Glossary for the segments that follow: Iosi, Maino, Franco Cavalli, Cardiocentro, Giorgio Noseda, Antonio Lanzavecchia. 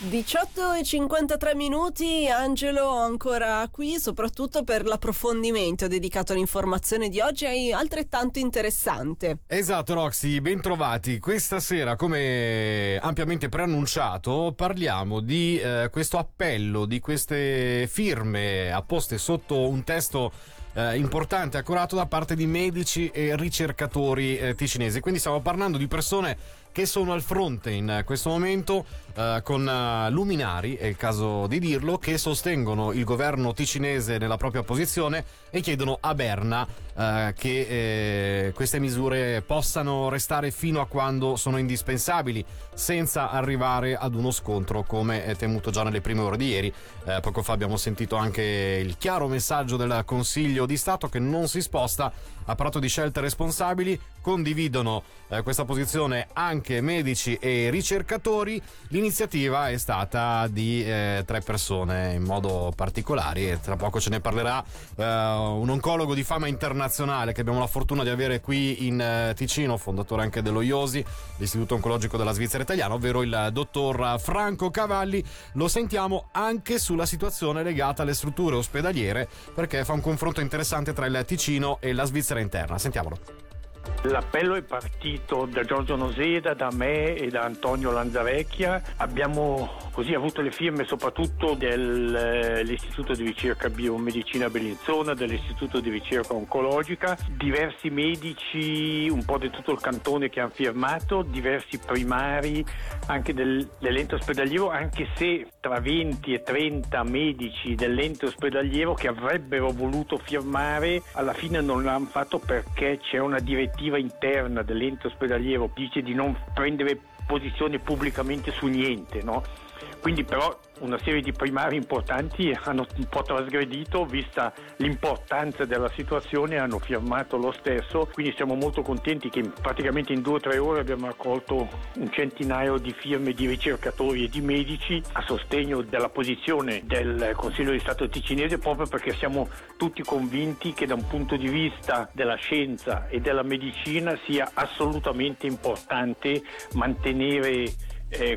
18:53, Angelo ancora qui, soprattutto per l'approfondimento dedicato all'informazione di oggi, è altrettanto interessante. Esatto, Roxy, bentrovati. Questa sera, come ampiamente preannunciato, parliamo di questo appello, di queste firme apposte sotto un testo importante, accurato, da parte di medici e ricercatori ticinesi. Quindi stiamo parlando di persone che sono al fronte in questo momento con luminari, è il caso di dirlo, che sostengono il governo ticinese nella propria posizione e chiedono a Berna che queste misure possano restare fino a quando sono indispensabili, senza arrivare ad uno scontro come è temuto già nelle prime ore di ieri. Poco fa abbiamo sentito anche il chiaro messaggio del Consiglio di Stato, che non si sposta, ha parlato di scelte responsabili, condividono questa posizione anche medici e ricercatori. L'iniziativa è stata di tre persone in modo particolare, e tra poco ce ne parlerà un oncologo di fama internazionale che abbiamo la fortuna di avere qui in Ticino, fondatore anche dello Iosi, l'Istituto Oncologico della Svizzera Italiana, ovvero il dottor Franco Cavalli. Lo sentiamo anche sulla situazione legata alle strutture ospedaliere, perché fa un confronto interessante tra il Ticino e la Svizzera interna. Sentiamolo. L'appello è partito da Giorgio Noseda, da me e da Antonio Lanzavecchia. Abbiamo così avuto le firme soprattutto dell'Istituto di Ricerca Biomedicina Bellinzona, dell'Istituto di Ricerca Oncologica, diversi medici un po' di tutto il cantone che hanno firmato, diversi primari anche dell'ente ospedaliero, anche se tra 20 e 30 medici dell'ente ospedaliero che avrebbero voluto firmare alla fine non l'hanno fatto, perché c'è una direttiva interna dell'ente ospedaliero, dice di non prendere posizione pubblicamente su niente, no? Quindi però una serie di primari importanti hanno un po' trasgredito, vista l'importanza della situazione, hanno firmato lo stesso. Quindi siamo molto contenti che praticamente in 2 o 3 ore abbiamo raccolto un centinaio di firme di ricercatori e di medici a sostegno della posizione del Consiglio di Stato ticinese, proprio perché siamo tutti convinti che da un punto di vista della scienza e della medicina sia assolutamente importante mantenere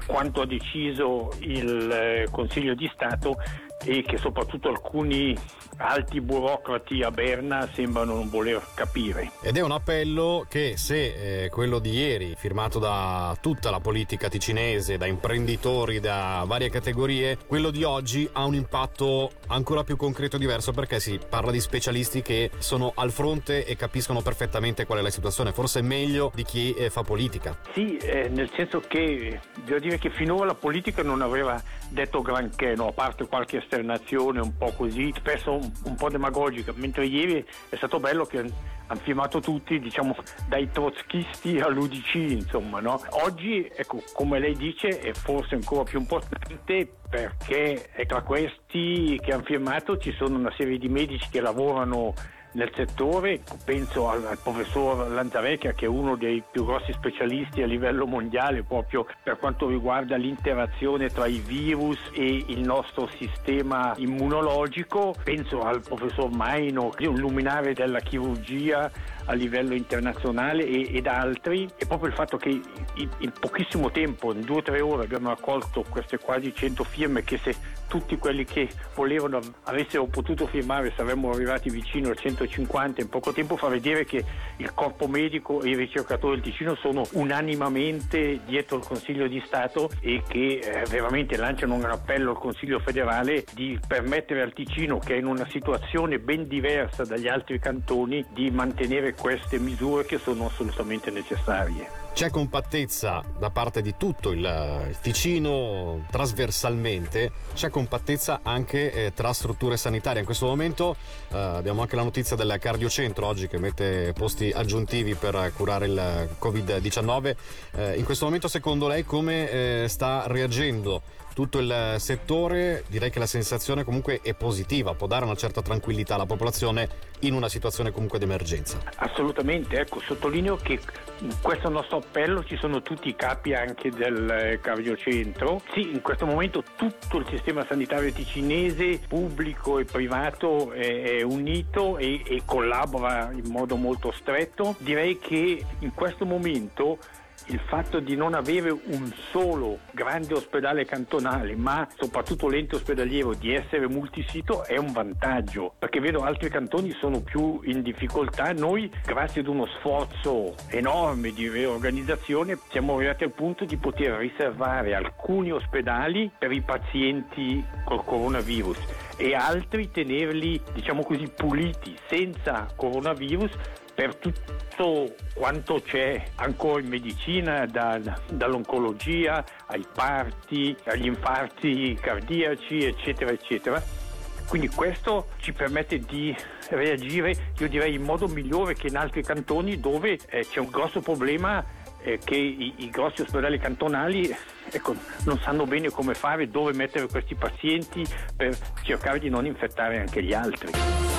quanto ha deciso il Consiglio di Stato, e che soprattutto alcuni alti burocrati a Berna sembrano non voler capire. Ed è un appello che, se quello di ieri, firmato da tutta la politica ticinese, da imprenditori, da varie categorie, quello di oggi ha un impatto ancora più concreto e diverso, perché si parla di specialisti che sono al fronte e capiscono perfettamente qual è la situazione, forse meglio di chi fa politica. Sì, nel senso che devo dire che finora la politica non aveva detto granché, no? A parte qualche esternazione un po' così, spesso un po' demagogica, mentre ieri è stato bello che hanno firmato tutti, diciamo dai trotskisti all'UDC, insomma, no? Oggi, ecco, come lei dice, è forse ancora più importante, perché tra questi che hanno firmato ci sono una serie di medici che lavorano nel settore. Penso al professor Lanzavecchia, che è uno dei più grossi specialisti a livello mondiale proprio per quanto riguarda l'interazione tra i virus e il nostro sistema immunologico. Penso al professor Maino, che è un luminare della chirurgia a livello internazionale, ed altri. E proprio il fatto che in pochissimo tempo, in 2 o 3 ore, abbiamo raccolto queste quasi 100 firme, che se tutti quelli che volevano avessero potuto firmare saremmo arrivati vicino al 150 in poco tempo, fa vedere che il corpo medico e i ricercatori del Ticino sono unanimamente dietro il Consiglio di Stato, e che veramente lanciano un appello al Consiglio federale di permettere al Ticino, che è in una situazione ben diversa dagli altri cantoni, di mantenere queste misure che sono assolutamente necessarie. C'è compattezza da parte di tutto il Ticino trasversalmente, c'è compattezza anche tra strutture sanitarie. In questo momento abbiamo anche la notizia del Cardiocentro oggi, che mette posti aggiuntivi per curare il Covid-19. In questo momento, secondo lei, come sta reagendo tutto il settore? Direi che la sensazione comunque è positiva, può dare una certa tranquillità alla popolazione in una situazione comunque di emergenza. Assolutamente, ecco, sottolineo che in questo nostro appello ci sono tutti i capi anche del Cardiocentro. Sì, in questo momento tutto il sistema sanitario ticinese, pubblico e privato, è unito e collabora in modo molto stretto. Direi che in questo momento il fatto di non avere un solo grande ospedale cantonale, ma soprattutto l'ente ospedaliero, di essere multisito è un vantaggio, perché vedo altri cantoni sono più in difficoltà. Noi, grazie ad uno sforzo enorme di riorganizzazione, siamo arrivati al punto di poter riservare alcuni ospedali per i pazienti col coronavirus e altri tenerli, diciamo così, puliti, senza coronavirus, per tutto quanto c'è ancora in medicina, dall'oncologia ai parti, agli infarti cardiaci, eccetera eccetera. Quindi questo ci permette di reagire, io direi, in modo migliore che in altri cantoni, dove c'è un grosso problema che i grossi ospedali cantonali, ecco, non sanno bene come fare, dove mettere questi pazienti per cercare di non infettare anche gli altri.